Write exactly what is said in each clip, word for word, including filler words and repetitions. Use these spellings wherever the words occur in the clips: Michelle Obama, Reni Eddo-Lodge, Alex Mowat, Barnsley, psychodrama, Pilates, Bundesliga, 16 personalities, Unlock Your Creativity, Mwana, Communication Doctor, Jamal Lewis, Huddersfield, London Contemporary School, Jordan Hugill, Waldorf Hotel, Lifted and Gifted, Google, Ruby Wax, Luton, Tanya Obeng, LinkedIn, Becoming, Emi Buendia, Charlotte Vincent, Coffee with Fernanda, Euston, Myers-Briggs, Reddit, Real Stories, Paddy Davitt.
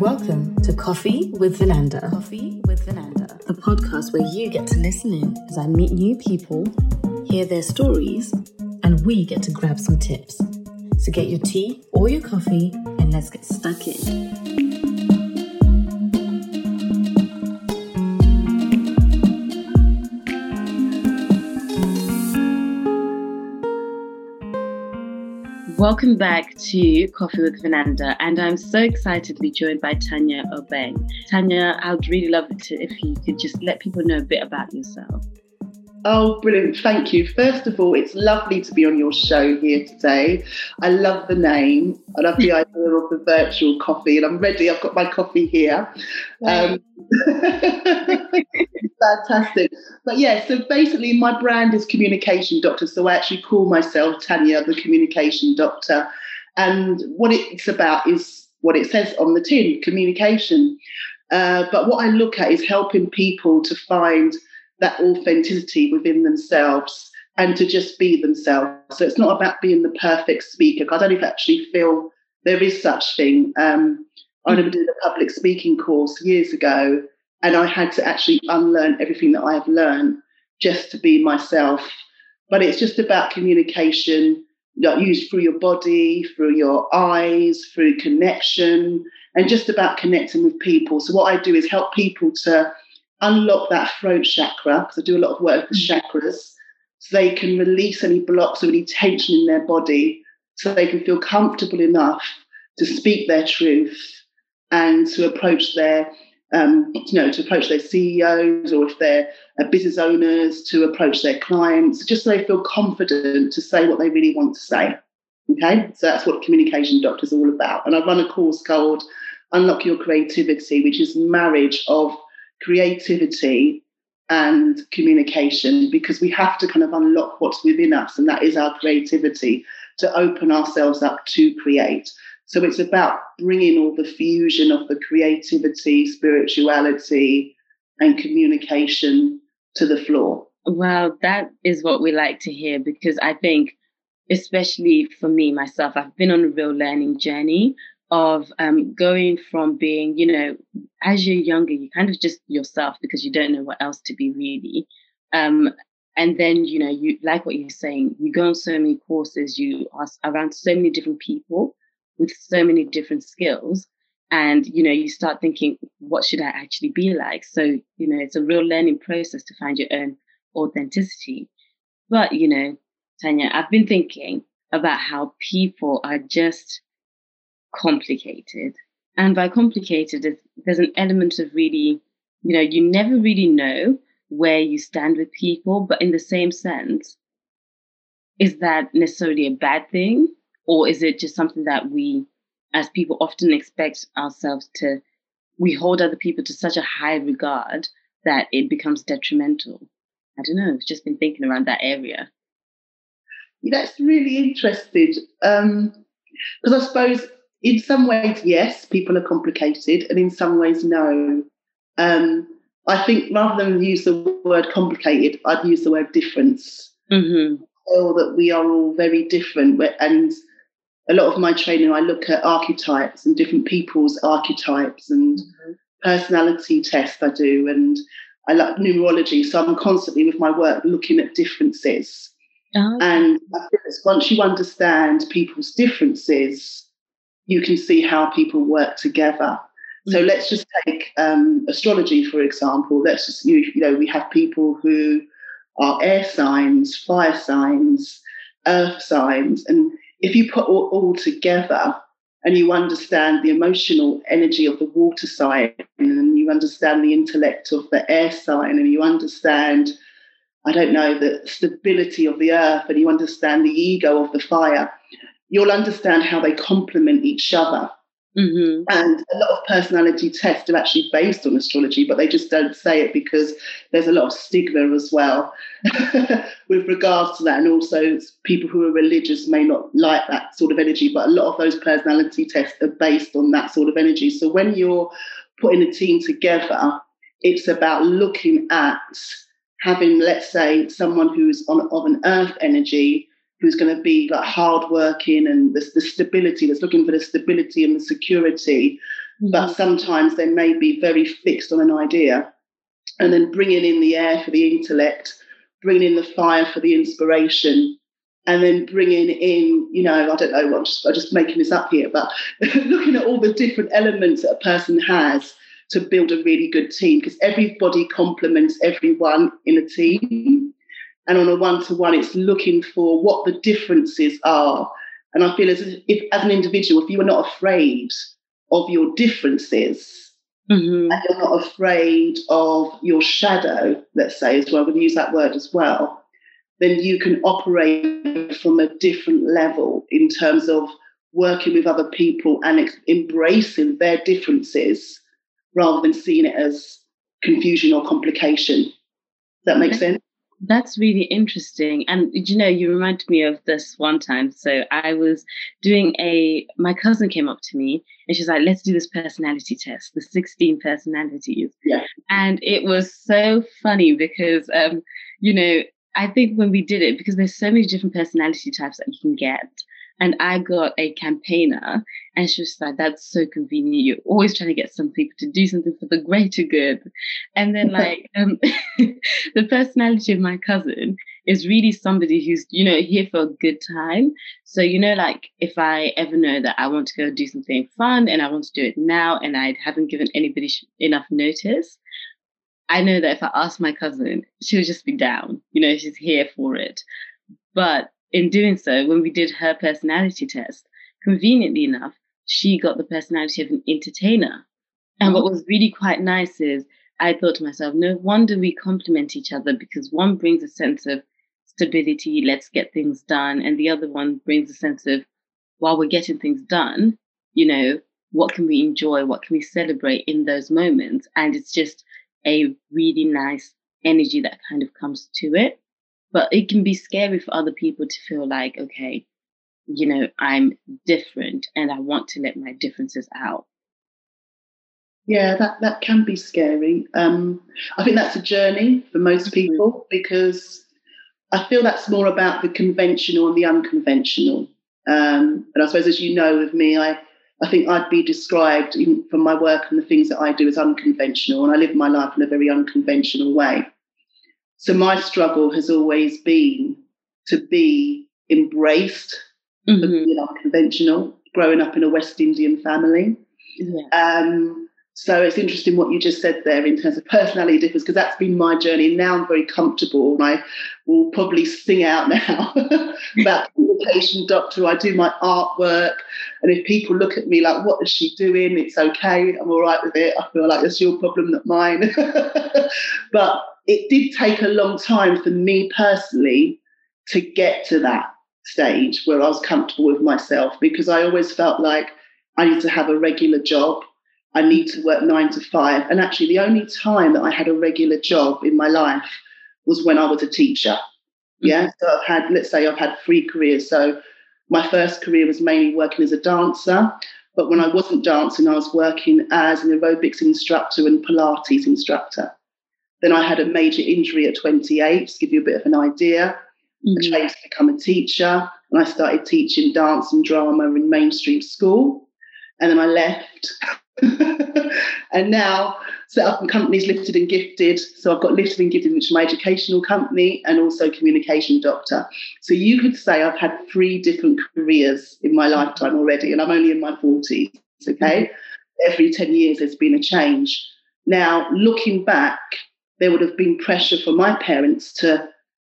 Welcome to Coffee with Fernanda. Coffee with Fernanda, the podcast where you get to listen in as I meet new people, hear their stories, and we get to grab some tips. So get your tea or your coffee and let's get stuck in. Welcome back to Coffee with Fernanda, and I'm so excited to be joined by Tanya Obeng. Tanya, I'd really love it to, if you could just let people know a bit about yourself. Oh, brilliant. Thank you. First of all, it's lovely to be on your show here today. I love the name. I love the idea of the virtual coffee, and I'm ready. I've got my coffee here. Um, Fantastic. But yeah, so basically my brand is Communication Doctor. So I actually call myself Tanya, the Communication Doctor. And what it's about is what it says on the tin, communication. Uh, but what I look at is helping people to find that authenticity within themselves and to just be themselves. So it's not about being the perfect speaker. I don't even actually feel there is such thing. Um, I remember doing a public speaking course years ago, and I had to actually unlearn everything that I have learned just to be myself. But it's just about communication, like used through your body, through your eyes, through connection, and just about connecting with people. So what I do is help people to unlock that throat chakra, because I do a lot of work with chakras, so they can release any blocks or any tension in their body so they can feel comfortable enough to speak their truth and to approach their Um, you know, to approach their C E Os, or if they're uh, business owners, to approach their clients, just so they feel confident to say what they really want to say. Okay, so that's what Communication Doctor is all about. And I run a course called Unlock Your Creativity, which is marriage of creativity and communication, because we have to kind of unlock what's within us, and that is our creativity, to open ourselves up to create. So it's about bringing all the fusion of the creativity, spirituality, and communication to the floor. Well, that is what we like to hear, because I think, especially for me, myself, I've been on a real learning journey of um, going from being, you know, as you're younger, you're kind of just yourself because you don't know what else to be really. Um, and then, you know, you like what you're saying, you go on so many courses, you are around so many different people with so many different skills, and you know, you start thinking, what should I actually be like? So you know, it's a real learning process to find your own authenticity. But you know, Tanya, I've been thinking about how people are just complicated, and by complicated, there's an element of really, you know, you never really know where you stand with people. But in the same sense, is that necessarily a bad thing? Or is it just something that we, as people, often expect ourselves to, we hold other people to such a high regard that it becomes detrimental? I don't know. I've just been thinking around that area. That's really interesting. Um, because I suppose in some ways, yes, people are complicated, and in some ways, no. Um, I think rather than use the word complicated, I'd use the word difference. Mm-hmm. I feel that we are all very different, and a lot of my training, I look at archetypes and different people's archetypes and mm-hmm. personality tests I do. And I like numerology, so I'm constantly with my work looking at differences. Oh. And I think once you understand people's differences, you can see how people work together. Mm-hmm. So let's just take um, astrology, for example. Let's just, you, you know, we have people who are air signs, fire signs, earth signs, and if you put all, all together and you understand the emotional energy of the water sign, and you understand the intellect of the air sign, and you understand, I don't know, the stability of the earth, and you understand the ego of the fire, you'll understand how they complement each other. Mm-hmm. And a lot of personality tests are actually based on astrology, but they just don't say it because there's a lot of stigma as well with regards to that. And also people who are religious may not like that sort of energy, but a lot of those personality tests are based on that sort of energy. So when you're putting a team together, it's about looking at having, let's say, someone who's on of an earth energy, who's going to be like hardworking and the, the stability, that's looking for the stability and the security, but sometimes they may be very fixed on an idea. And then bringing in the air for the intellect, bringing in the fire for the inspiration, and then bringing in, you know, I don't know, I'm just, I'm just making this up here, but looking at all the different elements that a person has to build a really good team, because everybody complements everyone in a team. And on a one-to-one, it's looking for what the differences are. And I feel as if, as an individual, if you are not afraid of your differences, mm-hmm. and you're not afraid of your shadow, let's say, as well, we're going to use that word as well, then you can operate from a different level in terms of working with other people and ex- embracing their differences rather than seeing it as confusion or complication. Does that make sense? That's really interesting. And, you know, you reminded me of this one time. So I was doing a, my cousin came up to me and she's like, let's do this personality test, the sixteen personalities. Yeah. And it was so funny because, um, you know, I think when we did it, because there's so many different personality types that you can get. And I got a campaigner, and she was like, that's so convenient. You're always trying to get some people to do something for the greater good. And then, like, um, the personality of my cousin is really somebody who's, you know, here for a good time. So, you know, like, if I ever know that I want to go do something fun and I want to do it now and I haven't given anybody sh- enough notice, I know that if I ask my cousin, she'll just be down. You know, she's here for it. But in doing so, when we did her personality test, conveniently enough, she got the personality of an entertainer. And what was really quite nice is I thought to myself, no wonder we complement each other, because one brings a sense of stability, let's get things done. And the other one brings a sense of, while we're getting things done, you know, what can we enjoy? What can we celebrate in those moments? And it's just a really nice energy that kind of comes to it. But it can be scary for other people to feel like, okay, you know, I'm different and I want to let my differences out. Yeah, that, that can be scary. Um, I think that's a journey for most people, because I feel that's more about the conventional and the unconventional. Um, and I suppose, as you know, with me, I, I think I'd be described in, from my work and the things that I do as unconventional. And I live my life in a very unconventional way. So my struggle has always been to be embraced, mm-hmm. for being unconventional, growing up in a West Indian family. Yeah. Um, so it's interesting what you just said there in terms of personality difference, because that's been my journey. Now I'm very comfortable, and I will probably sing out now about Communication Doctor. I do my artwork, and if people look at me like, what is she doing? It's okay. I'm all right with it. I feel like it's your problem, not mine. But it did take a long time for me personally to get to that stage where I was comfortable with myself, because I always felt like I need to have a regular job. I need to work nine to five. And actually, the only time that I had a regular job in my life was when I was a teacher. Mm-hmm. Yeah. So I've had, let's say I've had three careers. So my first career was mainly working as a dancer. But when I wasn't dancing, I was working as an aerobics instructor and Pilates instructor. Then I had a major injury at twenty-eight, to give you a bit of an idea. Mm-hmm. I trained to become a teacher, and I started teaching dance and drama in mainstream school. And then I left and now set up in companies Lifted and Gifted. So I've got Lifted and Gifted, which is my educational company, and also Communication Doctor. So you could say I've had three different careers in my lifetime already, and I'm only in my forties, okay? Mm-hmm. Every ten years there's been a change. Now, looking back, there would have been pressure for my parents to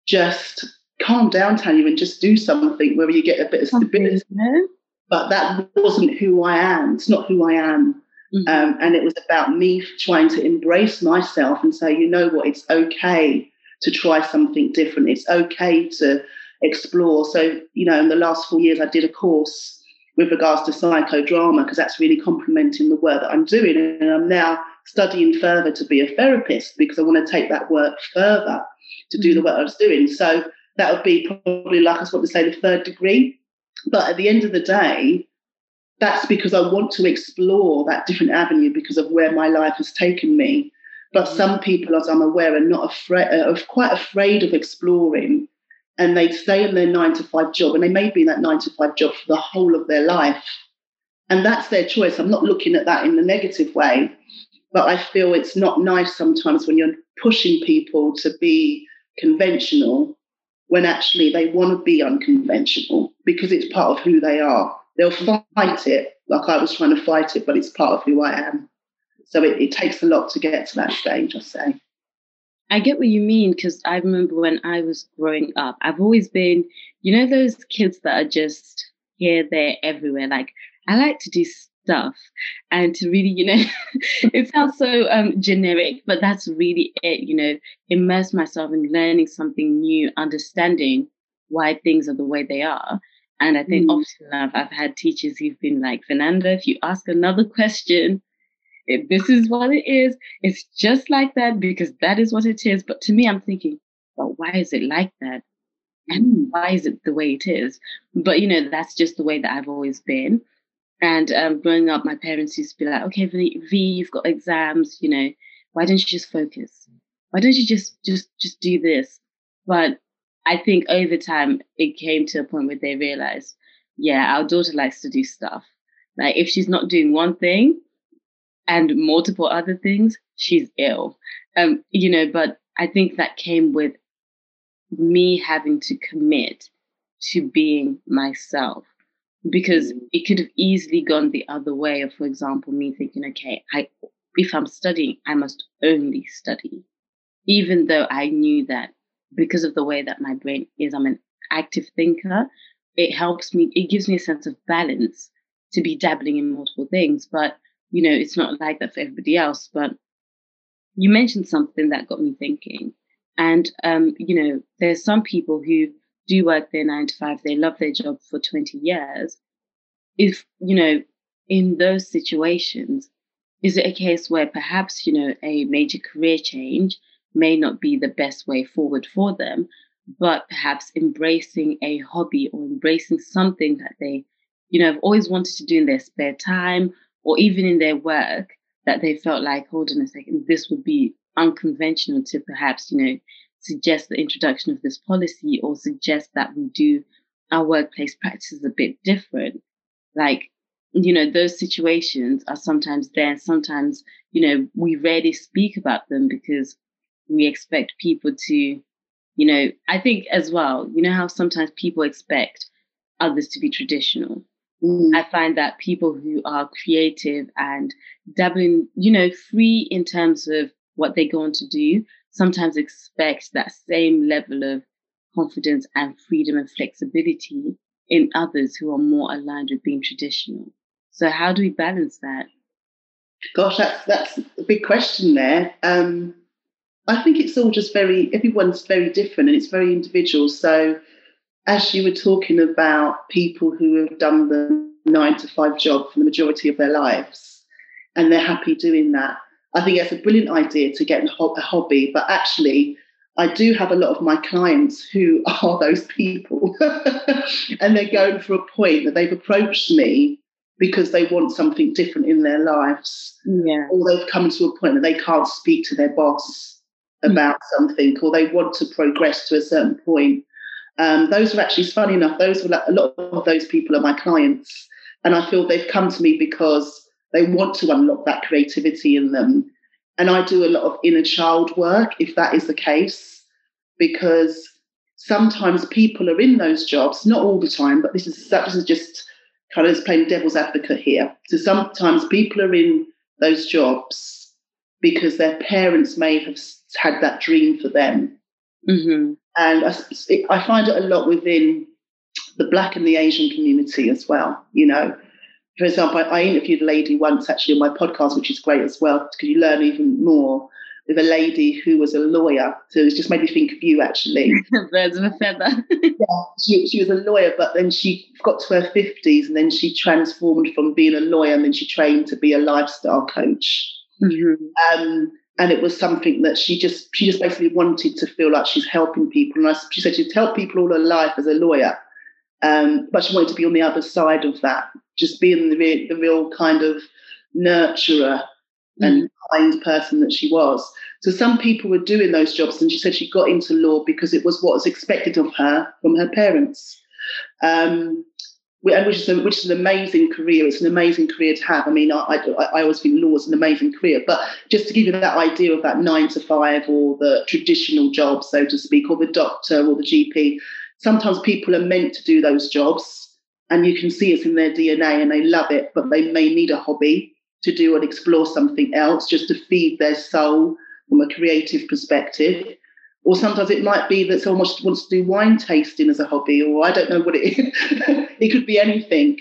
just calm down, Tanya, and just do something where you get a bit of stability. No? But that wasn't who I am. It's not who I am. Mm-hmm. Um, and it was about me trying to embrace myself and say, you know what, it's okay to try something different. It's okay to explore. So, you know, in the last four years, I did a course with regards to psychodrama, because that's really complementing the work that I'm doing. And I'm now studying further to be a therapist, because I want to take that work further to do the work I was doing. So that would be probably, like I was about to say, the third degree. But at the end of the day, that's because I want to explore that different avenue because of where my life has taken me. But some people, as I'm aware, are not afraid, are quite afraid of exploring, and they stay in their nine to five job, and they may be in that nine to five job for the whole of their life. And that's their choice. I'm not looking at that in the negative way, but I feel it's not nice sometimes when you're pushing people to be conventional when actually they want to be unconventional because it's part of who they are. They'll fight it, like I was trying to fight it, but it's part of who I am. So it, it takes a lot to get to that stage, I say. I get what you mean, because I remember when I was growing up, I've always been, you know, those kids that are just here, there, everywhere. Like, I like to do stuff and to really, you know, it sounds so um, generic, but that's really it, you know, immerse myself in learning something new, understanding why things are the way they are. And I think mm. often enough, I've had teachers who've been like, Fernanda, if you ask another question, if this is what it is, it's just like that because that is what it is. But to me, I'm thinking, well, why is it like that? And why is it the way it is? But, you know, that's just the way that I've always been. And um, growing up, my parents used to be like, okay, V, v you've got exams, you know, why don't you just focus? Why don't you just, just, just do this? But I think over time, it came to a point where they realized, yeah, our daughter likes to do stuff. Like if she's not doing one thing, and multiple other things, she's ill. Um, you know, but I think that came with me having to commit to being myself because it could have easily gone the other way of, for example, me thinking, okay, I, if I'm studying, I must only study, even though I knew that because of the way that my brain is, I'm an active thinker. It helps me, it gives me a sense of balance to be dabbling in multiple things, but you know, it's not like that for everybody else. But you mentioned something that got me thinking. And, um, you know, there's some people who do work their nine to five. They love their job for twenty years. If, you know, in those situations, is it a case where perhaps, you know, a major career change may not be the best way forward for them, but perhaps embracing a hobby or embracing something that they, you know, have always wanted to do in their spare time, or even in their work, that they felt like, hold on a second, this would be unconventional to perhaps, you know, suggest the introduction of this policy or suggest that we do our workplace practices a bit different. Like, you know, those situations are sometimes there. And sometimes, you know, we rarely speak about them because we expect people to, you know, I think as well, you know how sometimes people expect others to be traditional. Mm. I find that people who are creative and dabbling, you know, free in terms of what they go on to do, sometimes expect that same level of confidence and freedom and flexibility in others who are more aligned with being traditional. So how do we balance that? Gosh, that's that's a big question there. Um, I think it's all just very, everyone's very different and it's very individual. So as you were talking about people who have done the nine to five job for the majority of their lives and they're happy doing that, I think that's a brilliant idea to get a hobby. But actually, I do have a lot of my clients who are those people and they're going for a point that they've approached me because they want something different in their lives. Yeah. Or they've come to a point that they can't speak to their boss about mm-hmm. something, or they want to progress to a certain point. Um, those are actually, funny enough, those were like, a lot of those people are my clients, and I feel they've come to me because they want to unlock that creativity in them. And I do a lot of inner child work, if that is the case, because sometimes people are in those jobs, not all the time, but this is, this is just kind of playing devil's advocate here. So sometimes people are in those jobs because their parents may have had that dream for them. Mm-hmm. And I, I find it a lot within the Black and the Asian community as well. You know, for example, I, I interviewed a lady once actually on my podcast, which is great as well, because you learn even more, with a lady who was a lawyer. So it just made me think of you actually. Birds of a feather. Yeah, she, she was a lawyer, but then she got to her fifties and then she transformed from being a lawyer and then she trained to be a lifestyle coach. Mm-hmm. Um And it was something that she just she just basically wanted to feel like she's helping people. And I, she said she'd helped people all her life as a lawyer. Um, but she wanted to be on the other side of that, just being the real, the real kind of nurturer mm-hmm. and kind person that she was. So some people were doing those jobs. And she said she got into law because it was what was expected of her from her parents. Um, and which is a, which is an amazing career. It's an amazing career to have. I mean, I, I, I always think law is an amazing career, but just to give you that idea of that nine to five or the traditional job, so to speak, or the doctor or the G P, sometimes people are meant to do those jobs and you can see it's in their D N A and they love it, but they may need a hobby to do and explore something else just to feed their soul from a creative perspective. Or sometimes it might be that someone wants to do wine tasting as a hobby, or I don't know what it is. It could be anything.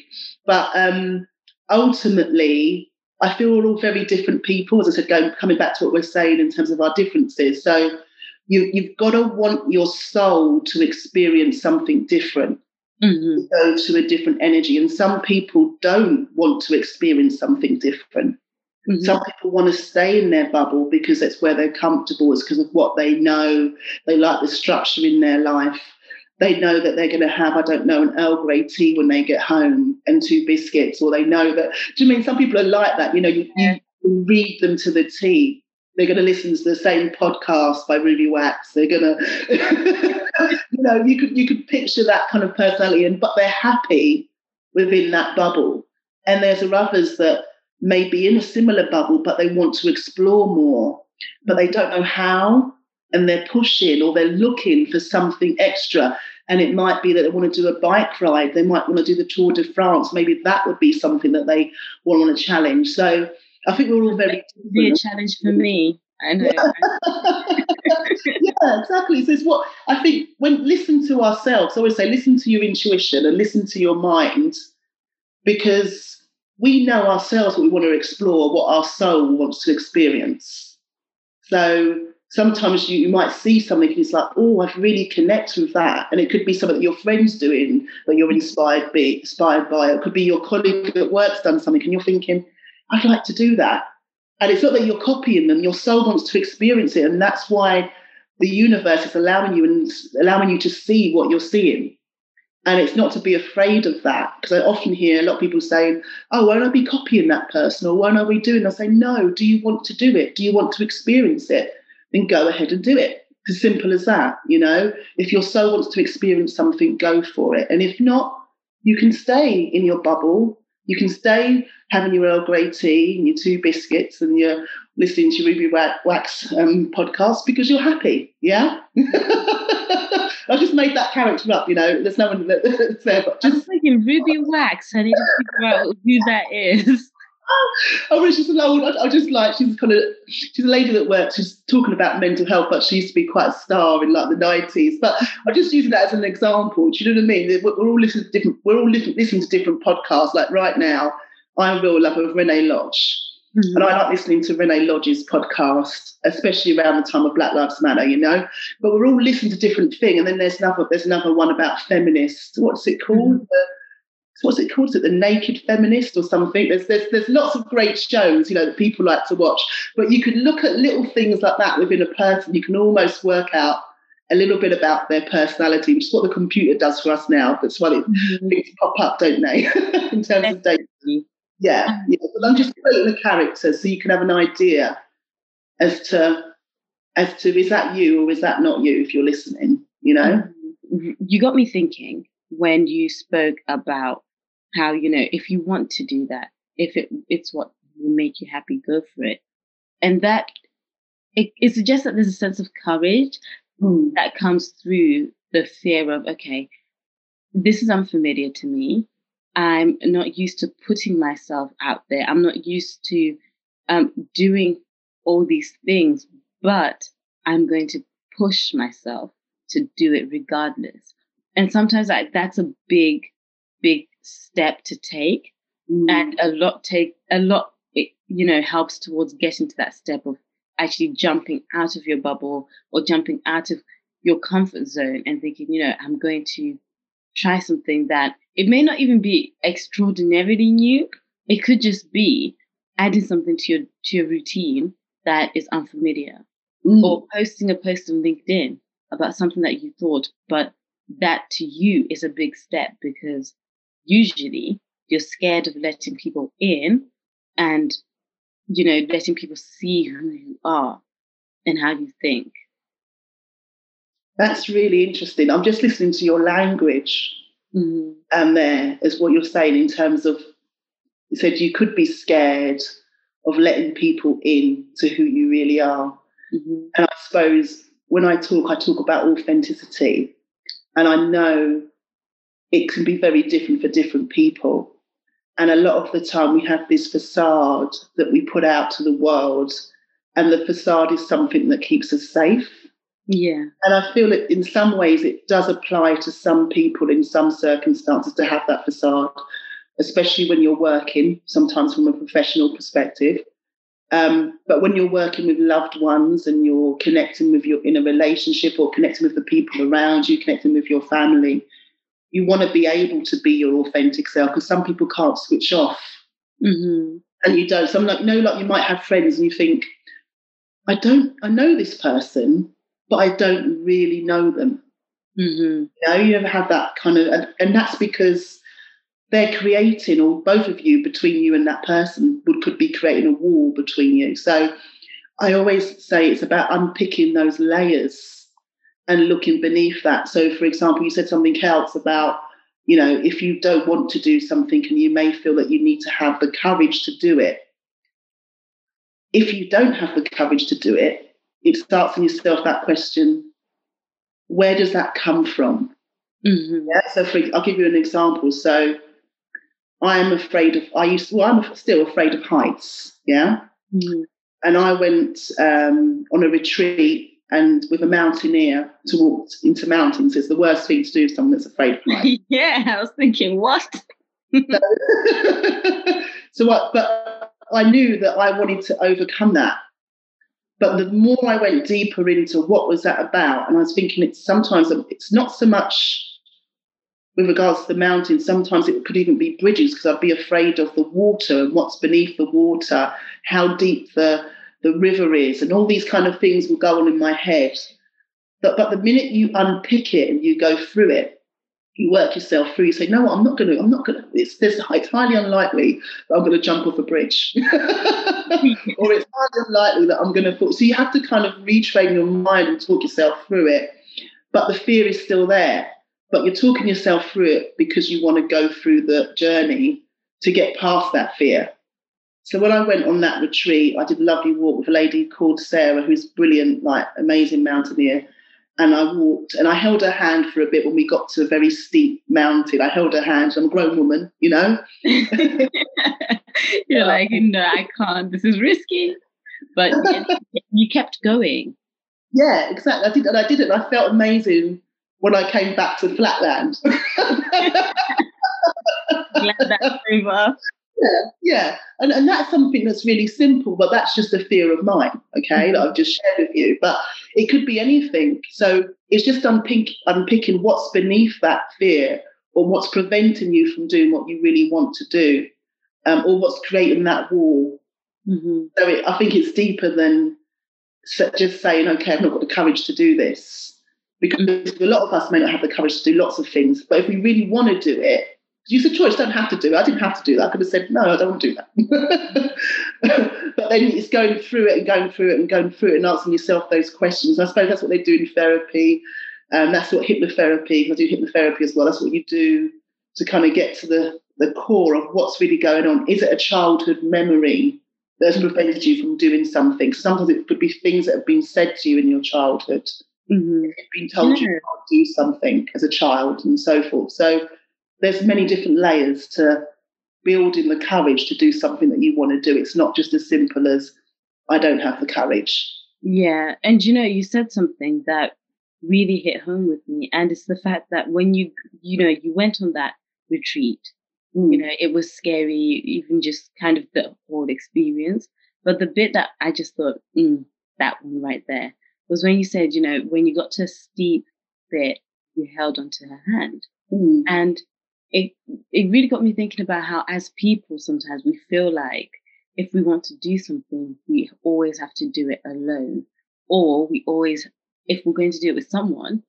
But um, ultimately, I feel we're all very different people, as I said, going, coming back to what we're saying in terms of our differences. So you, you've got to want your soul to experience something different, mm-hmm. go to a different energy. And some people don't want to experience something different. Mm-hmm. Some people want to stay in their bubble because it's where they're comfortable. It's because of what they know. They like the structure in their life. They know that they're going to have, I don't know, an Earl Grey tea when they get home and two biscuits. Or they know that, do you mean, some people are like that. You know, you, yeah. you read them to the tea. They're going to listen to the same podcast by Ruby Wax. They're going to, you know, you could, you could picture that kind of personality. And but they're happy within that bubble. And there's others that, maybe in a similar bubble, but they want to explore more, but they don't know how, and they're pushing or they're looking for something extra. And it might be that they want to do a bike ride. They might want to do the Tour de France. Maybe that would be something that they want to challenge. So I think we're all very different. Be a challenge for me. I know. Yeah, exactly. So it's what I think when listen to ourselves, I always say listen to your intuition and listen to your mind, because we know ourselves what we want to explore, what our soul wants to experience. So sometimes you, you might see something and it's like, oh, I've really connected with that. And it could be something that your friend's doing that you're inspired be inspired by. It could be your colleague at work's done something and you're thinking, I'd like to do that. And it's not that you're copying them. Your soul wants to experience it. And that's why the universe is allowing you and allowing you to see what you're seeing. And it's not to be afraid of that, because I often hear a lot of people saying, oh, won't I be copying that person, or won't I be doing that? I say, no, do you want to do it? Do you want to experience it? Then go ahead and do it. It's as simple as that, you know. If your soul wants to experience something, go for it. And if not, you can stay in your bubble. You can stay having your Earl Grey tea and your two biscuits and your listening to Ruby Wax um, podcast because you're happy, yeah? I just made that character up, you know. There's no one that's there. But just I'm thinking Ruby Wax. I need to figure out who that is. Oh, well, she's an old. I, I just like she's kind of she's a lady that works. She's talking about mental health, but she used to be quite a star in like the nineties. But I'm just using that as an example. Do you know what I mean? We're, we're all listening to different. We're all listening, listening to different podcasts. Like right now, I'm a real lover of Reni Eddo-Lodge. Mm-hmm. And I like listening to Reni Eddo-Lodge's podcast, especially around the time of Black Lives Matter, you know. But we're all listening to different things. And then there's another there's another one about feminists. What's it called? Mm-hmm. The, what's it called? Is it The Naked Feminist or something? There's, there's there's lots of great shows, you know, that people like to watch. But you can look at little things like that within a person. You can almost work out a little bit about their personality, which is what the computer does for us now. That's why mm-hmm. things pop up, don't they, in terms yes. of dating. Yeah, yeah, but I'm just creating a character so you can have an idea as to as to is that you or is that not you if you're listening, you know? You got me thinking when you spoke about how, you know, if you want to do that, if it it's what will make you happy, go for it. And that, it, it suggests that there's a sense of courage mm. that comes through the fear of, okay, this is unfamiliar to me. I'm not used to putting myself out there. I'm not used to um, doing all these things, but I'm going to push myself to do it regardless. And sometimes I, that's a big, big step to take. Mm. And a lot take a lot, it, you know, helps towards getting to that step of actually jumping out of your bubble or jumping out of your comfort zone and thinking, you know, I'm going to try something that it may not even be extraordinarily new. It could just be adding something to your to your routine that is unfamiliar mm. or posting a post on LinkedIn about something that you thought, but that to you is a big step because usually you're scared of letting people in and, you know, letting people see who you are and how you think. That's really interesting. I'm just listening to your language mm. and there is what you're saying in terms of, you said you could be scared of letting people in to who you really are. Mm-hmm. And I suppose when I talk, I talk about authenticity, and I know it can be very different for different people. And a lot of the time we have this facade that we put out to the world, and the facade is something that keeps us safe. Yeah. And I feel that in some ways it does apply to some people in some circumstances to have that facade, especially when you're working, sometimes from a professional perspective. Um, but when you're working with loved ones and you're connecting with your in a relationship or connecting with the people around you, connecting with your family, you want to be able to be your authentic self, because some people can't switch off. Mm-hmm. And you don't. So I'm like, no, like you might have friends and you think, I don't, I know this person, but I don't really know them. Mm-hmm. You know, you ever have that kind of, and, and that's because they're creating, or both of you, between you and that person would, could be creating a wall between you. So I always say it's about unpicking those layers and looking beneath that. So, for example, you said something else about, you know, if you don't want to do something and you may feel that you need to have the courage to do it. If you don't have the courage to do it, it starts in yourself that question, where does that come from? Mm-hmm. Yeah, so for, I'll give you an example. So I am afraid of, I used to, well, I'm still afraid of heights, yeah? Mm-hmm. And I went um, on a retreat and with a mountaineer to walk into mountains. It's the worst thing to do to someone that's afraid of heights. Yeah, I was thinking, what? so, so what? But I knew that I wanted to overcome that. But the more I went deeper into what was that about, and I was thinking it's sometimes, it's not so much with regards to the mountains, sometimes it could even be bridges, because I'd be afraid of the water and what's beneath the water, how deep the the river is, and all these kind of things will go on in my head. But, but the minute you unpick it and you go through it, you work yourself through, you say, no, I'm not going to, I'm not going to, it's, it's highly unlikely that I'm going to jump off a bridge. Or it's highly unlikely that I'm going to fall. So you have to kind of retrain your mind and talk yourself through it. But the fear is still there. But you're talking yourself through it because you want to go through the journey to get past that fear. So when I went on that retreat, I did a lovely walk with a lady called Sarah, who's brilliant, like amazing mountaineer. And I walked and I held her hand for a bit when we got to a very steep mountain. I held her hand. I'm a grown woman, you know. You're like, no, I can't. This is risky. But you kept going. Yeah, exactly. I did, and I did it. And I felt amazing when I came back to Flatland. Glad that's over. Yeah, yeah. And, and that's something that's really simple, but that's just a fear of mine, okay, mm-hmm. that I've just shared with you. But it could be anything. So it's just unpick, unpicking what's beneath that fear, or what's preventing you from doing what you really want to do, um, or what's creating that wall. Mm-hmm. So it, I think it's deeper than just saying, okay, I've not got the courage to do this. Because mm-hmm. a lot of us may not have the courage to do lots of things, but if we really want to do it, use a choice, don't have to do it. I didn't have to do that. I could have said, no, I don't want to do that. But then it's going through it and going through it and going through it and asking yourself those questions. And I suppose that's what they do in therapy. Um, that's what hypnotherapy, I do hypnotherapy as well. That's what you do to kind of get to the, the core of what's really going on. Is it a childhood memory that's mm-hmm. prevented you from doing something? Sometimes it could be things that have been said to you in your childhood. Mm-hmm. You've been told yeah. you can't do something as a child and so forth. So there's many different layers to building the courage to do something that you want to do. It's not just as simple as I don't have the courage. Yeah. And, you know, you said something that really hit home with me. And it's the fact that when you, you know, you went on that retreat, mm. you know, it was scary, even just kind of the whole experience. But the bit that I just thought, mm, that one right there was when you said, you know, when you got to a steep bit, you held onto her hand. Mm. And It it really got me thinking about how as people sometimes we feel like if we want to do something, we always have to do it alone, or we always, if we're going to do it with someone,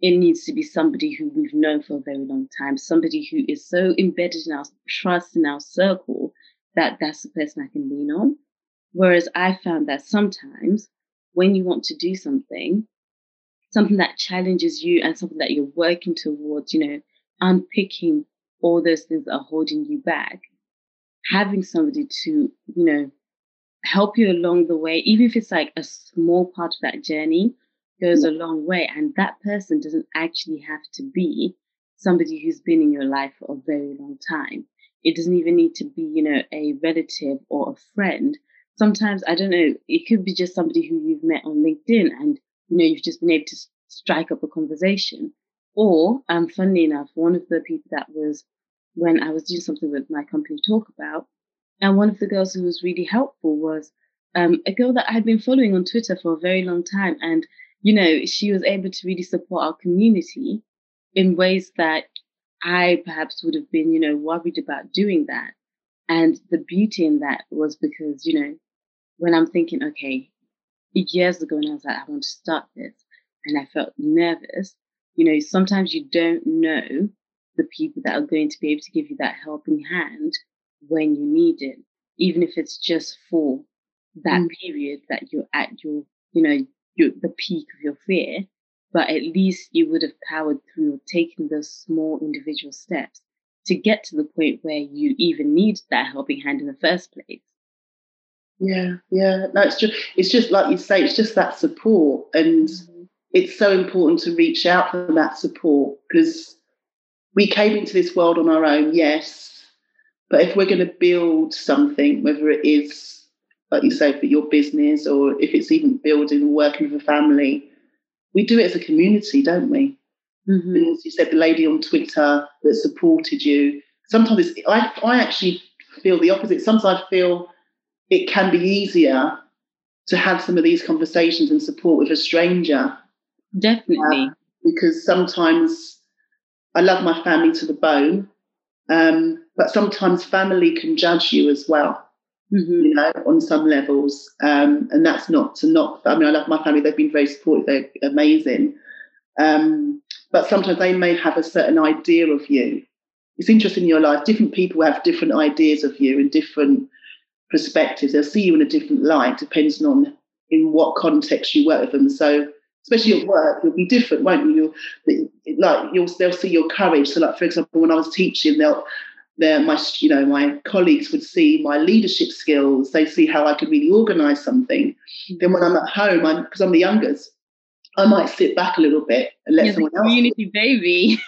it needs to be somebody who we've known for a very long time, somebody who is so embedded in our trust, in our circle, that that's the person I can lean on. Whereas I found that sometimes when you want to do something, something that challenges you and something that you're working towards, you know, unpicking all those things that are holding you back, having somebody to, you know, help you along the way, even if it's like a small part of that journey, goes yeah. a long way. And that person doesn't actually have to be somebody who's been in your life for a very long time. It doesn't even need to be, you know, a relative or a friend. Sometimes, I don't know, it could be just somebody who you've met on LinkedIn and, you know, you've just been able to strike up a conversation. Or, um, funnily enough, one of the people that was, when I was doing something with my company to talk about, and one of the girls who was really helpful was um, a girl that I had been following on Twitter for a very long time. And, you know, she was able to really support our community in ways that I perhaps would have been, you know, worried about doing that. And the beauty in that was because, you know, when I'm thinking, okay, years ago, and I was like, I want to start this, and I felt nervous, you know, sometimes you don't know the people that are going to be able to give you that helping hand when you need it, even if it's just for that mm. period that you're at your, you know, your, the peak of your fear. But at least you would have powered through taking those small individual steps to get to the point where you even need that helping hand in the first place. Yeah, yeah. No, it's just, it's just like you say, it's just that support. And mm-hmm. it's so important to reach out for that support, because we came into this world on our own, yes. But if we're going to build something, whether it is, like you say, for your business, or if it's even building or working with a family, we do it as a community, don't we? Mm-hmm. And as you said, the lady on Twitter that supported you. Sometimes it's, I, I actually feel the opposite. Sometimes I feel it can be easier to have some of these conversations and support with a stranger. Definitely. Uh, because sometimes I love my family to the bone, um, but sometimes family can judge you as well. Mm-hmm. You know, on some levels, um, and that's not to knock. I mean, I love my family; they've been very supportive. They're amazing, um, but sometimes they may have a certain idea of you. It's interesting in your life; different people have different ideas of you and different perspectives. They'll see you in a different light, depending on in what context you work with them. So, especially at work, you'll be different, won't you? You'll, like you'll, they'll see your courage. So, like for example, when I was teaching, they'll. There, my, you know, my colleagues would see my leadership skills. They see how I could really organise something. Mm-hmm. Then when I'm at home, I'm because I'm the youngest, I might sit back a little bit and let you're someone else. Community baby.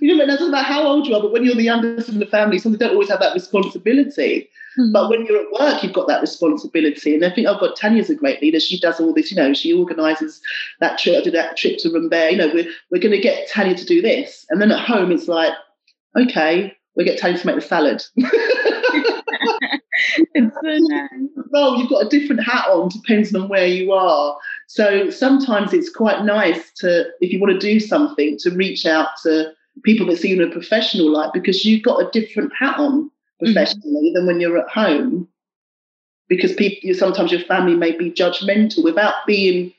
You know, it doesn't matter how old you are, but when you're the youngest in the family, so they don't always have that responsibility. Mm-hmm. But when you're at work, you've got that responsibility. And I think I've got Tanya's a great leader. She does all this. You know, she organises that trip. I did that trip to Rumbay. You know, we're we're going to get Tanya to do this. And then at home, it's like, okay, we get time to make the salad. It's so nice. Well, you've got a different hat on, depending on where you are. So sometimes it's quite nice to, if you want to do something, to reach out to people that see you in a professional light, because you've got a different hat on professionally mm-hmm. than when you're at home. Because people, sometimes your family may be judgmental without being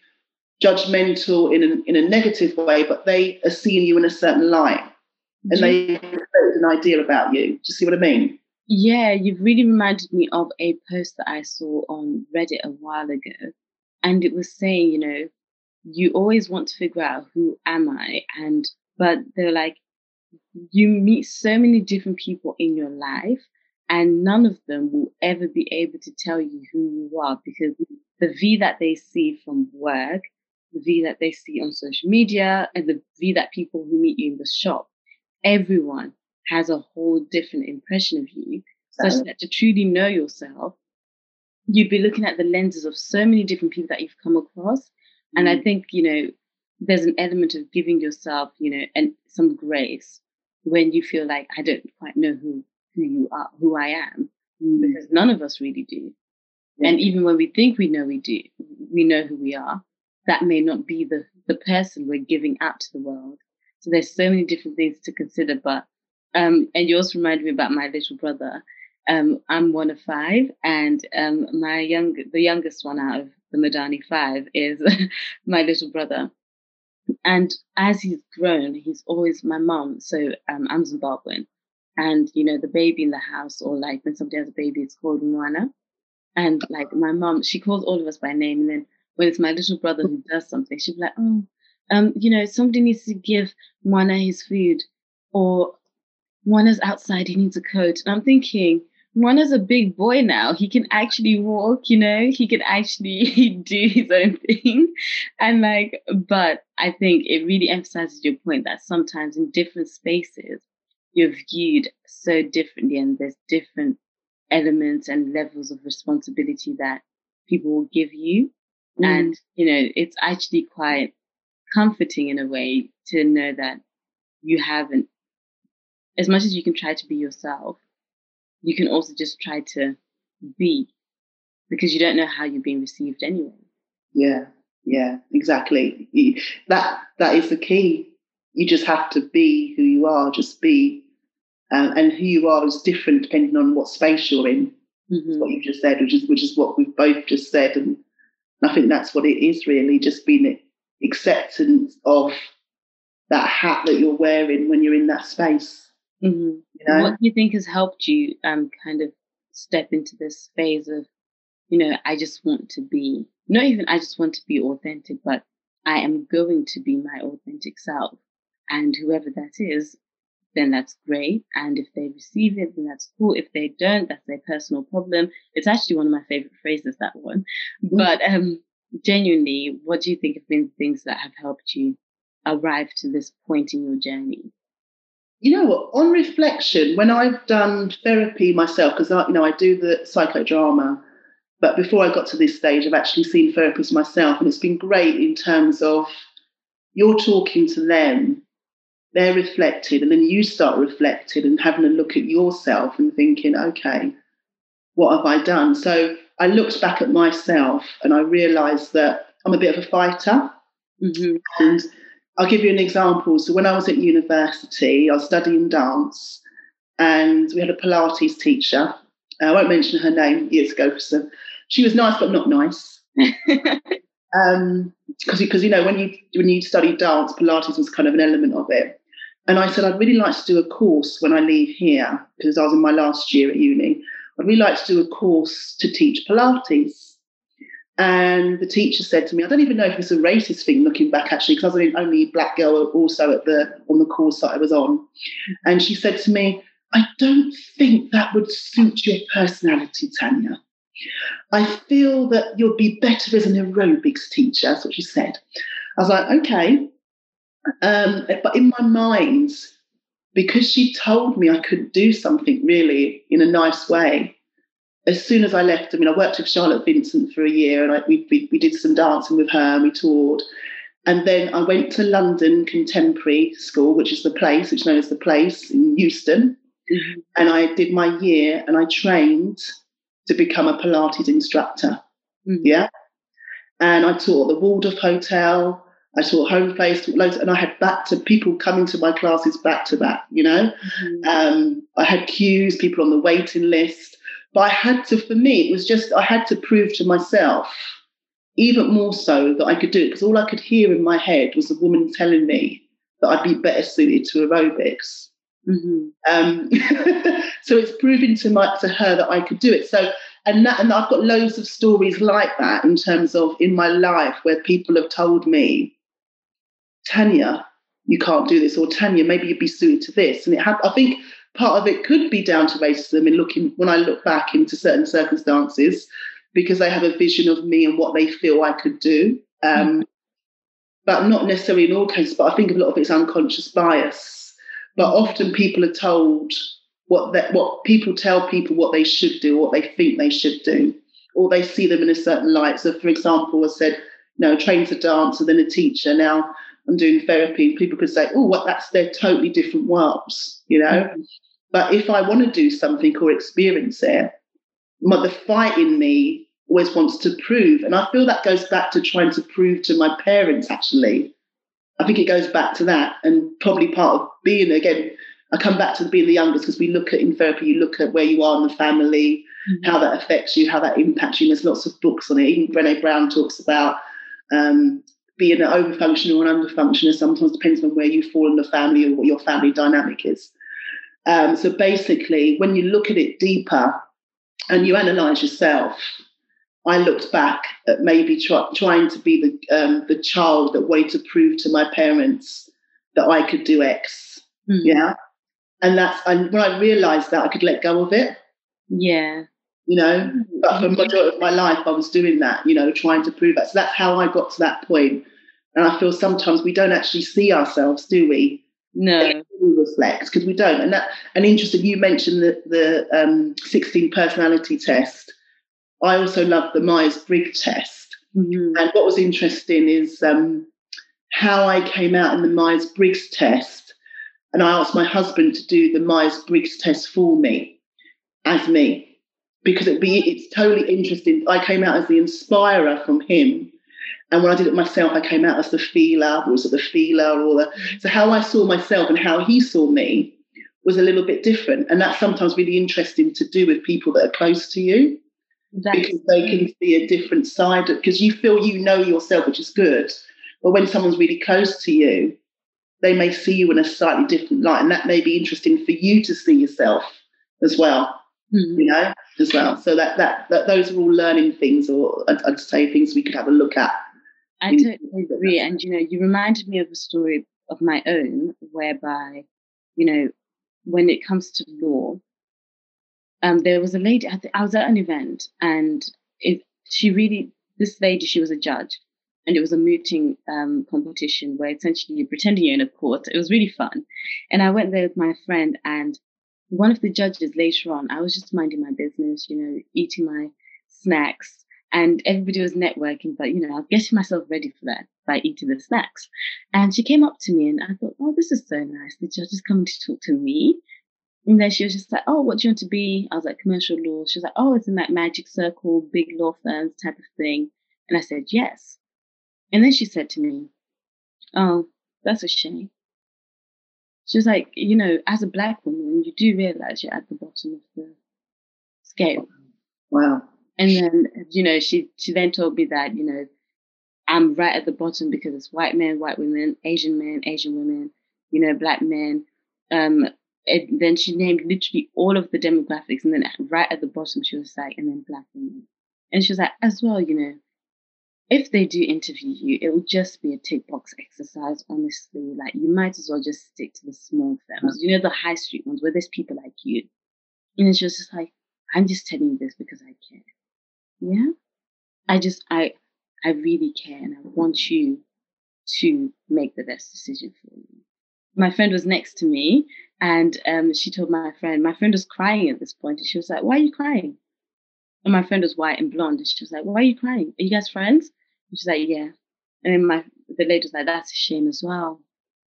judgmental in a, in a negative way, but they are seeing you in a certain light. And they have an idea about you. Do you see what I mean? Yeah, you've really reminded me of a post that I saw on Reddit a while ago. And it was saying, you know, you always want to figure out who am I? And but they're like, you meet so many different people in your life, and none of them will ever be able to tell you who you are, because the V that they see from work, the V that they see on social media, and the V that people who meet you in the shop, everyone has a whole different impression of you, so. Such that to truly know yourself, you'd be looking at the lenses of so many different people that you've come across. Mm-hmm. And I think, you know, there's an element of giving yourself, you know, and some grace when you feel like, I don't quite know who, who you are, who I am, mm-hmm. because none of us really do. Yeah. And even when we think we know we do, we know who we are, that may not be the, the person we're giving out to the world. So there's so many different things to consider. But um, and you also reminded me about my little brother. Um, I'm one of five, and um, my young, the youngest one out of the Madani five is my little brother. And as he's grown, he's always my mum. So um, I'm Zimbabwean, and you know the baby in the house, or like when somebody has a baby, it's called Mwana. And like my mum, she calls all of us by name. And then when it's my little brother who does something, she'll be like, oh. Um, you know, somebody needs to give Mwana his food. or one is outside, he needs a coach. And I'm thinking, one is a big boy now. He can actually walk, you know, he can actually do his own thing. And like, but I think it really emphasizes your point that sometimes in different spaces, you're viewed so differently and there's different elements and levels of responsibility that people will give you. Mm. And, you know, it's actually quite comforting in a way to know that you haven't, as much as you can try to be yourself, you can also just try to be, because you don't know how you're being received anyway. Yeah, yeah, exactly. That that is the key. You just have to be who you are, just be. Um, and who you are is different depending on what space you're in. Mm-hmm. What you just said, which is which is what we've both just said. And I think that's what it is really, just being acceptance of that hat that you're wearing when you're in that space. Mm-hmm. You know? What do you think has helped you um, kind of step into this phase of, you know, I just want to be, not even I just want to be authentic, but I am going to be my authentic self. And whoever that is, then that's great. And if they receive it, then that's cool. If they don't, that's their personal problem. It's actually one of my favorite phrases, that one. Mm-hmm. But um, genuinely, what do you think have been things that have helped you arrive to this point in your journey? You know what, on reflection, when I've done therapy myself, because I, you know, I do the psychodrama, but before I got to this stage, I've actually seen therapists myself, and it's been great in terms of you're talking to them, they're reflected, and then you start reflecting and having a look at yourself and thinking, okay, what have I done? So I looked back at myself and I realised that I'm a bit of a fighter. Mm-hmm. And I'll give you an example. So when I was at university, I was studying dance and we had a Pilates teacher. I won't mention her name, years ago, because she was nice but not nice. um, because, you know, when you when you study dance, Pilates was kind of an element of it. And I said, I'd really like to do a course when I leave here, because I was in my last year at uni. I'd really like to do a course to teach Pilates. And the teacher said to me, I don't even know if it's a racist thing looking back, actually, because I was the only black girl also at the on the course that I was on. And she said to me, I don't think that would suit your personality, Tanya. I feel that you'll be better as an aerobics teacher. That's what she said. I was like, okay. Um, but in my mind, because she told me I could do something really in a nice way, as soon as I left, I mean, I worked with Charlotte Vincent for a year and I, we, we we did some dancing with her and we toured. And then I went to London Contemporary School, which is the place, which is known as the place in Euston. Mm-hmm. And I did my year and I trained to become a Pilates instructor. Mm-hmm. Yeah. And I taught the Waldorf Hotel. I taught home place, loads, and I had back to people coming to my classes back to back, you know. Mm-hmm. Um, I had queues, people on the waiting list. But I had to, for me, it was just, I had to prove to myself, even more so, that I could do it. Because all I could hear in my head was a woman telling me that I'd be better suited to aerobics. Mm-hmm. Um, so it's proving to my, to her that I could do it. So, and, that, and I've got loads of stories like that in terms of in my life where people have told me, Tanya, you can't do this, or Tanya, maybe you'd be suited to this. And it ha- I think part of it could be down to racism in looking, when I look back into certain circumstances, because they have a vision of me and what they feel I could do. Um, mm-hmm. But not necessarily in all cases, but I think a lot of it's unconscious bias. But often people are told what that, what people tell people what they should do, what they think they should do, or they see them in a certain light. So, for example, I said, you know, train to dance and then a teacher. Now, I'm doing therapy, and people could say, oh, well, that's their totally different worlds, you know. Mm-hmm. But if I want to do something or experience it, my, the fight in me always wants to prove. And I feel that goes back to trying to prove to my parents, actually. I think it goes back to that, and probably part of being, again, I come back to being the youngest, because we look at, in therapy, you look at where you are in the family, mm-hmm. how that affects you, how that impacts you. And there's lots of books on it. Even Brene Brown talks about um being an overfunctioner or an underfunctioner sometimes depends on where you fall in the family or what your family dynamic is. Um, so basically, when you look at it deeper and you analyse yourself, I looked back at maybe try, trying to be the um, the child that wanted to prove to my parents that I could do X. Mm. Yeah, And that's, and when I realised that, I could let go of it. Yeah. You know, but for the majority of my life, I was doing that, you know, trying to prove that. So that's how I got to that point. And I feel sometimes we don't actually see ourselves, do we? No. We reflect, because we don't. And that, and interesting, you mentioned the, the um, sixteen personality test. I also love the Myers-Briggs test. Mm-hmm. And what was interesting is um, how I came out in the Myers-Briggs test. And I asked my husband to do the Myers-Briggs test for me, as me. Because it'd be, it's totally interesting. I came out as the inspirer from him. And when I did it myself, I came out as the feeler, or was it the feeler? Or the, so how I saw myself and how he saw me was a little bit different. And that's sometimes really interesting to do with people that are close to you. Exactly. Because they can see a different side. Because you feel you know yourself, which is good. But when someone's really close to you, they may see you in a slightly different light. And that may be interesting for you to see yourself as well. Mm-hmm. You know, as well. So that, that that those are all learning things, or I'd, I'd say things we could have a look at. I totally agree, and you know, you reminded me of a story of my own, whereby, you know, when it comes to law, um, there was a lady. I, th- I was at an event, and it, she really, this lady, she was a judge, and it was a mooting um, competition where essentially you're pretending you're in a court. It was really fun, and I went there with my friend and. One of the judges later on, I was just minding my business, you know, eating my snacks, and everybody was networking, but, you know, I was getting myself ready for that by eating the snacks. And she came up to me and I thought, oh, this is so nice. The judge is coming to talk to me. And then she was just like, oh, what do you want to be? I was like, commercial law. She was like, oh, it's in that magic circle, big law firms type of thing. And I said, yes. And then she said to me, oh, that's a shame. She was like, you know, as a black woman, you do realize you're at the bottom of the scale. Wow. And then, you know, she, she then told me that, you know, I'm right at the bottom because it's white men, white women, Asian men, Asian women, you know, black men. Um, and then she named literally all of the demographics. And then right at the bottom, she was like, and then black women. And she was like, as well, you know, if they do interview you, it will just be a tick box exercise, honestly. Like, you might as well just stick to the small firms, you know, the high street ones where there's people like you. And she was just like, I'm just telling you this because I care. Yeah? I just, I I really care, and I want you to make the best decision for you. My friend was next to me, and um, she told my friend, my friend was crying at this point, and she was like, why are you crying? And my friend was white and blonde, and she was like, why are you crying? Are you guys friends? And she's like, yeah. And then my the lady was like, that's a shame as well,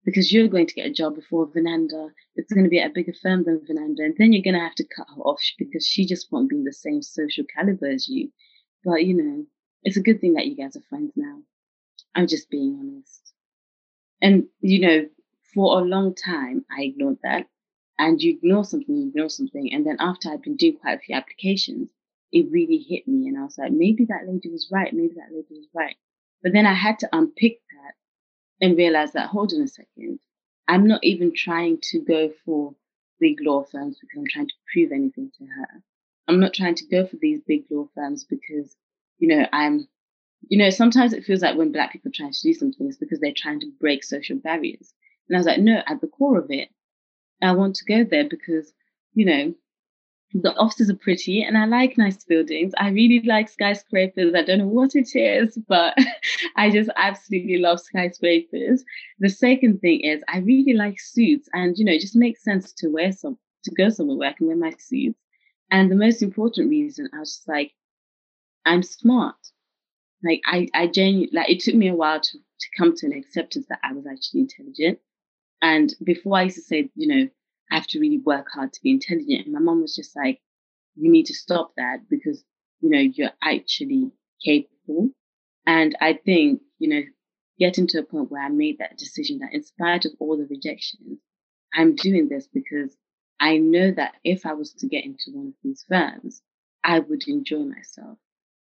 because you're going to get a job before Fernanda. It's going to be at a bigger firm than Fernanda, and then you're going to have to cut her off because she just won't be in the same social caliber as you. But, you know, it's a good thing that you guys are friends now. I'm just being honest. And, you know, for a long time, I ignored that. And you ignore something, you ignore something. And then after I'd been doing quite a few applications, it really hit me. And I was like, maybe that lady was right. Maybe that lady was right. But then I had to unpick that and realize that, hold on a second, I'm not even trying to go for big law firms because I'm trying to prove anything to her. I'm not trying to go for these big law firms because, you know, I'm, you know, sometimes it feels like when black people try to do something, it's because they're trying to break social barriers. And I was like, no, at the core of it, I want to go there because, you know, the offices are pretty and I like nice buildings. I really like skyscrapers. I don't know what it is, but I just absolutely love skyscrapers. The second thing is I really like suits, and, you know, it just makes sense to wear some, to go somewhere where I can wear my suits. And the most important reason, I was just like, I'm smart. Like I, I genuinely, like it took me a while to, to come to an acceptance that I was actually intelligent. And before I used to say, you know, I have to really work hard to be intelligent. And my mom was just like, you need to stop that because, you know, you're actually capable. And I think, you know, getting to a point where I made that decision that in spite of all the rejections, I'm doing this because I know that if I was to get into one of these firms, I would enjoy myself.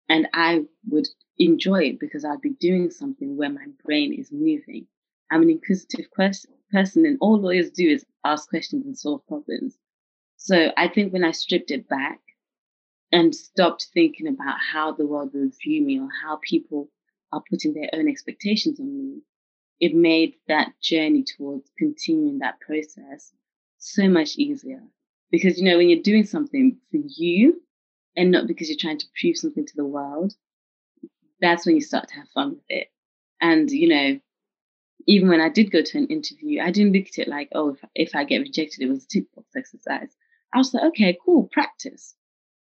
And I would enjoy it because I'd be doing something where my brain is moving. I'm an inquisitive person. person and all lawyers do is ask questions and solve problems. So I think when I stripped it back and stopped thinking about how the world would view me or how people are putting their own expectations on me, it made that journey towards continuing that process so much easier. Because, you know, when you're doing something for you and not because you're trying to prove something to the world, that's when you start to have fun with it. And, you know, even when I did go to an interview, I didn't look at it like, oh, if, if I get rejected, it was a tick box exercise. I was like, okay, cool, practice.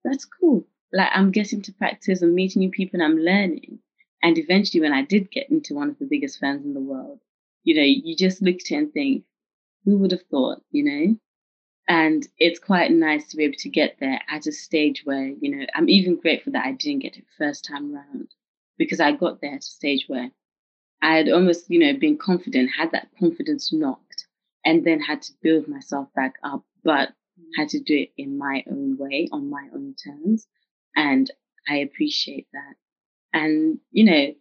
That's cool. Like, I'm getting to practice and meeting new people and I'm learning. And eventually when I did get into one of the biggest firms in the world, you know, you just look at it and think, who would have thought, you know? And it's quite nice to be able to get there at a stage where, you know, I'm even grateful that I didn't get it first time round, because I got there at a stage where I had almost, you know, been confident, had that confidence knocked, and then had to build myself back up, but had to do it in my own way, on my own terms. And I appreciate that. And, you know,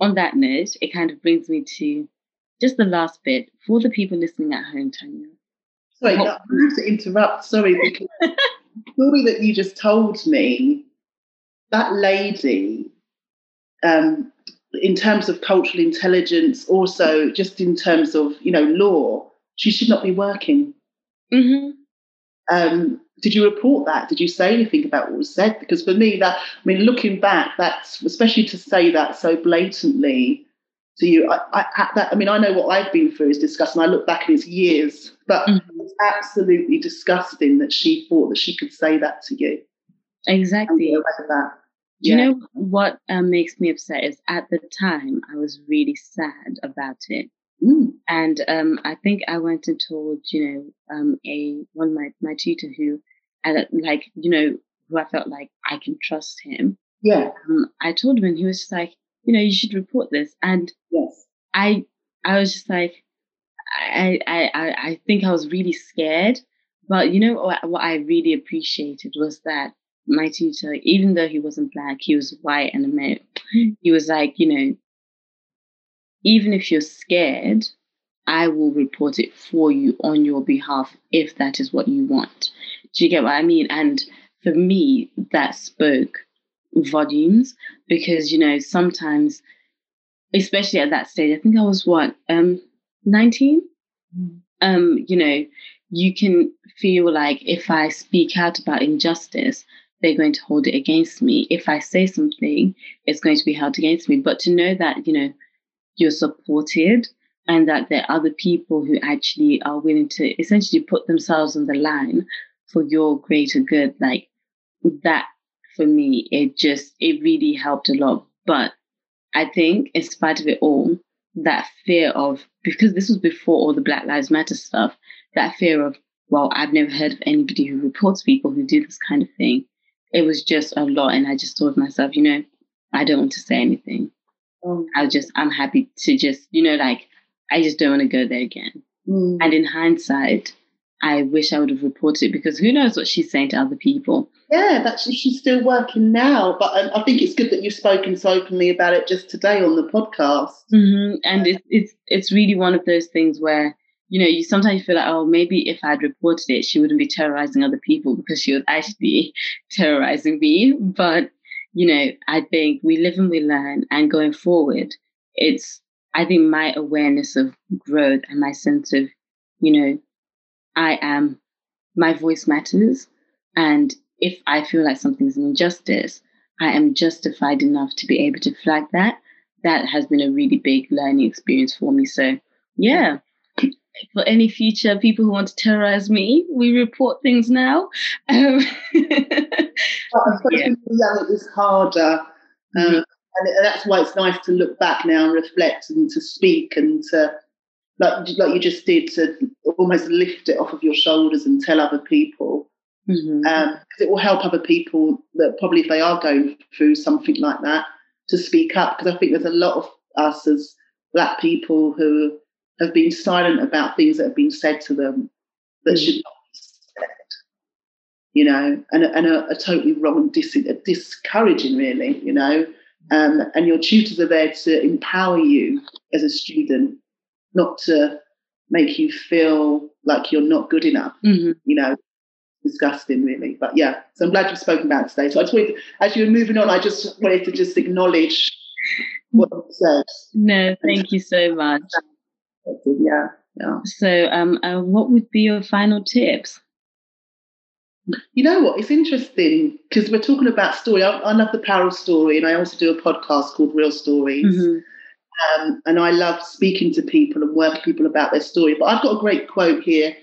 on that note, it kind of brings me to just the last bit for the people listening at home, Tanya. Sorry, no, I have to interrupt, sorry, because the story that you just told me, that lady, um, in terms of cultural intelligence, also just in terms of, you know, law, she should not be working. Mm-hmm. Um, did you report that? Did you say anything about what was said? Because for me, that, I mean, looking back, that's, especially to say that so blatantly to you, I, I, I, that, I mean, I know what I've been through is disgusting. I look back and it's years, but mm-hmm. It's absolutely disgusting that she thought that she could say that to you. Exactly. That. Yeah. You know what um, makes me upset is at the time I was really sad about it. Mm. And um, I think I went and told, you know, um, a one of my, my tutor who, I, like, you know, who I felt like I can trust him. Yeah. Um, I told him and he was just like, you know, you should report this. And yes. I I was just like, I, I, I, I think I was really scared. But, you know, what, what I really appreciated was that my tutor, even though he wasn't black, he was white and a male. He was like, you know, even if you're scared, I will report it for you on your behalf if that is what you want. Do you get what I mean? And for me, that spoke volumes because, you know, sometimes, especially at that stage, I think I was, what, um, nineteen? Mm-hmm. Um, you know, you can feel like if I speak out about injustice, they're going to hold it against me. If I say something, it's going to be held against me. But to know that, you know, you're supported and that there are other people who actually are willing to essentially put themselves on the line for your greater good. Like that for me, it just, it really helped a lot. But I think in spite of it all, that fear of, because this was before all the Black Lives Matter stuff, that fear of, well, I've never heard of anybody who reports people who do this kind of thing. It was just a lot. And I just thought to myself, you know, I don't want to say anything. Oh. I just, I'm happy to just, you know, like, I just don't want to go there again. Mm. And in hindsight, I wish I would have reported it because who knows what she's saying to other people. Yeah, that's, she's still working now. But I, I think it's good that you've spoken so openly about it just today on the podcast. Mm-hmm. And yeah. it's, it's it's really one of those things where, you know, you sometimes feel like, oh, maybe if I'd reported it, she wouldn't be terrorising other people because she was actually terrorising me. But you know, I think we live and we learn, and going forward, it's, I think my awareness of growth and my sense of, you know, I am, my voice matters. And if I feel like something's an injustice, I am justified enough to be able to flag that. That has been a really big learning experience for me. So yeah, for any future people who want to terrorize me, we report things now. Um, But I suppose when you're young, it was harder, um, mm-hmm. and, and that's why it's nice to look back now and reflect and to speak and to, like, like you just did, to almost lift it off of your shoulders and tell other people. Mm-hmm. Um, 'cause it will help other people that probably if they are going through something like that to speak up, because I think there's a lot of us as Black people who have been silent about things that have been said to them that mm-hmm. should not. You know, and, and a, a totally wrong, dis- a discouraging, really, you know. Um, and your tutors are there to empower you as a student, not to make you feel like you're not good enough, mm-hmm. you know. Disgusting, really. But, yeah, so I'm glad you've spoken about it today. So I just wanted, as you were moving on, I just wanted to just acknowledge what you said. No, thank and, you so much. Yeah. Yeah. So um, uh, what would be your final tips? You know what? It's interesting because we're talking about story. I, I love the power of story, and I also do a podcast called Real Stories. Mm-hmm. Um, and I love speaking to people and working with people about their story. But I've got a great quote here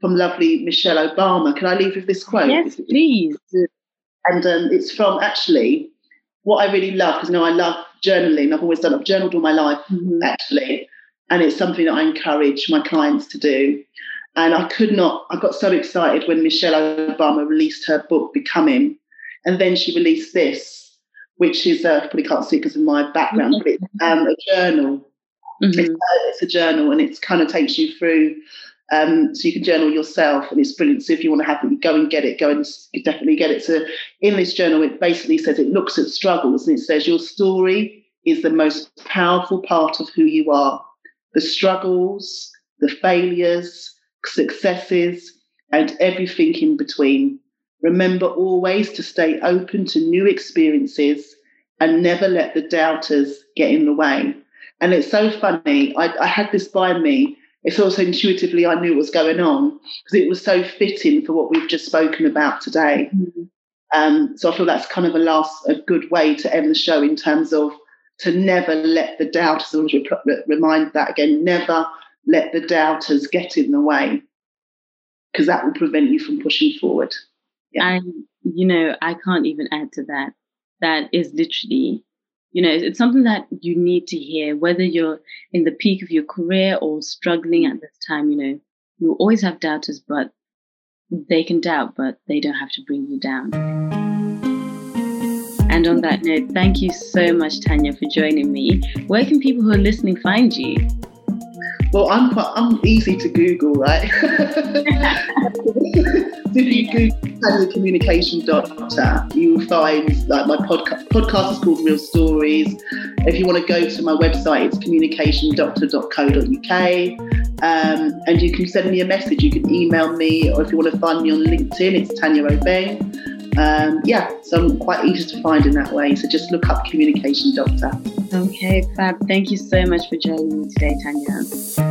from lovely Michelle Obama. Can I leave with this quote? Yes, please. And um, it's from, actually, what I really love, because now I love journaling. I've always done, I've journaled all my life, mm-hmm. actually. And it's something that I encourage my clients to do. And I could not, I got so excited when Michelle Obama released her book, Becoming. And then she released this, which is, uh, you probably can't see it because of my background, but it's um, a journal. Mm-hmm. It's, uh, it's a journal, and it kind of takes you through, um, so you can journal yourself, and it's brilliant. So if you want to have it, go and get it, go and definitely get it. So in this journal, it basically says, it looks at struggles, and it says your story is the most powerful part of who you are. The struggles, the failures, successes, and everything in between. Remember always to stay open to new experiences and never let the doubters get in the way. And it's so funny. I, I had this by me. It's also intuitively I knew what was going on because it was so fitting for what we've just spoken about today. Mm-hmm. Um, so I feel that's kind of a last, a good way to end the show in terms of to never let the doubters, I always remind that again, never let the doubters get in the way, because that will prevent you from pushing forward. Yeah. And, you know, I can't even add to that. That is literally, you know, it's something that you need to hear, whether you're in the peak of your career or struggling at this time. You know, you always have doubters, but they can doubt, but they don't have to bring you down. And on that note, thank you so much, Tanya, for joining me. Where can people who are listening find you? Well, I'm quite, I'm easy to Google, right? So if you Google Tanya Communication Doctor, you will find like my podcast. Podcast is called Real Stories. If you want to go to my website, it's communication doctor dot co dot uk, um, and you can send me a message. You can email me, or if you want to find me on LinkedIn, it's Tanya Obeng. Um, yeah, so I'm quite easy to find in that way. So just look up Communication Doctor. Okay, fab. Thank you so much for joining me today, Tanya.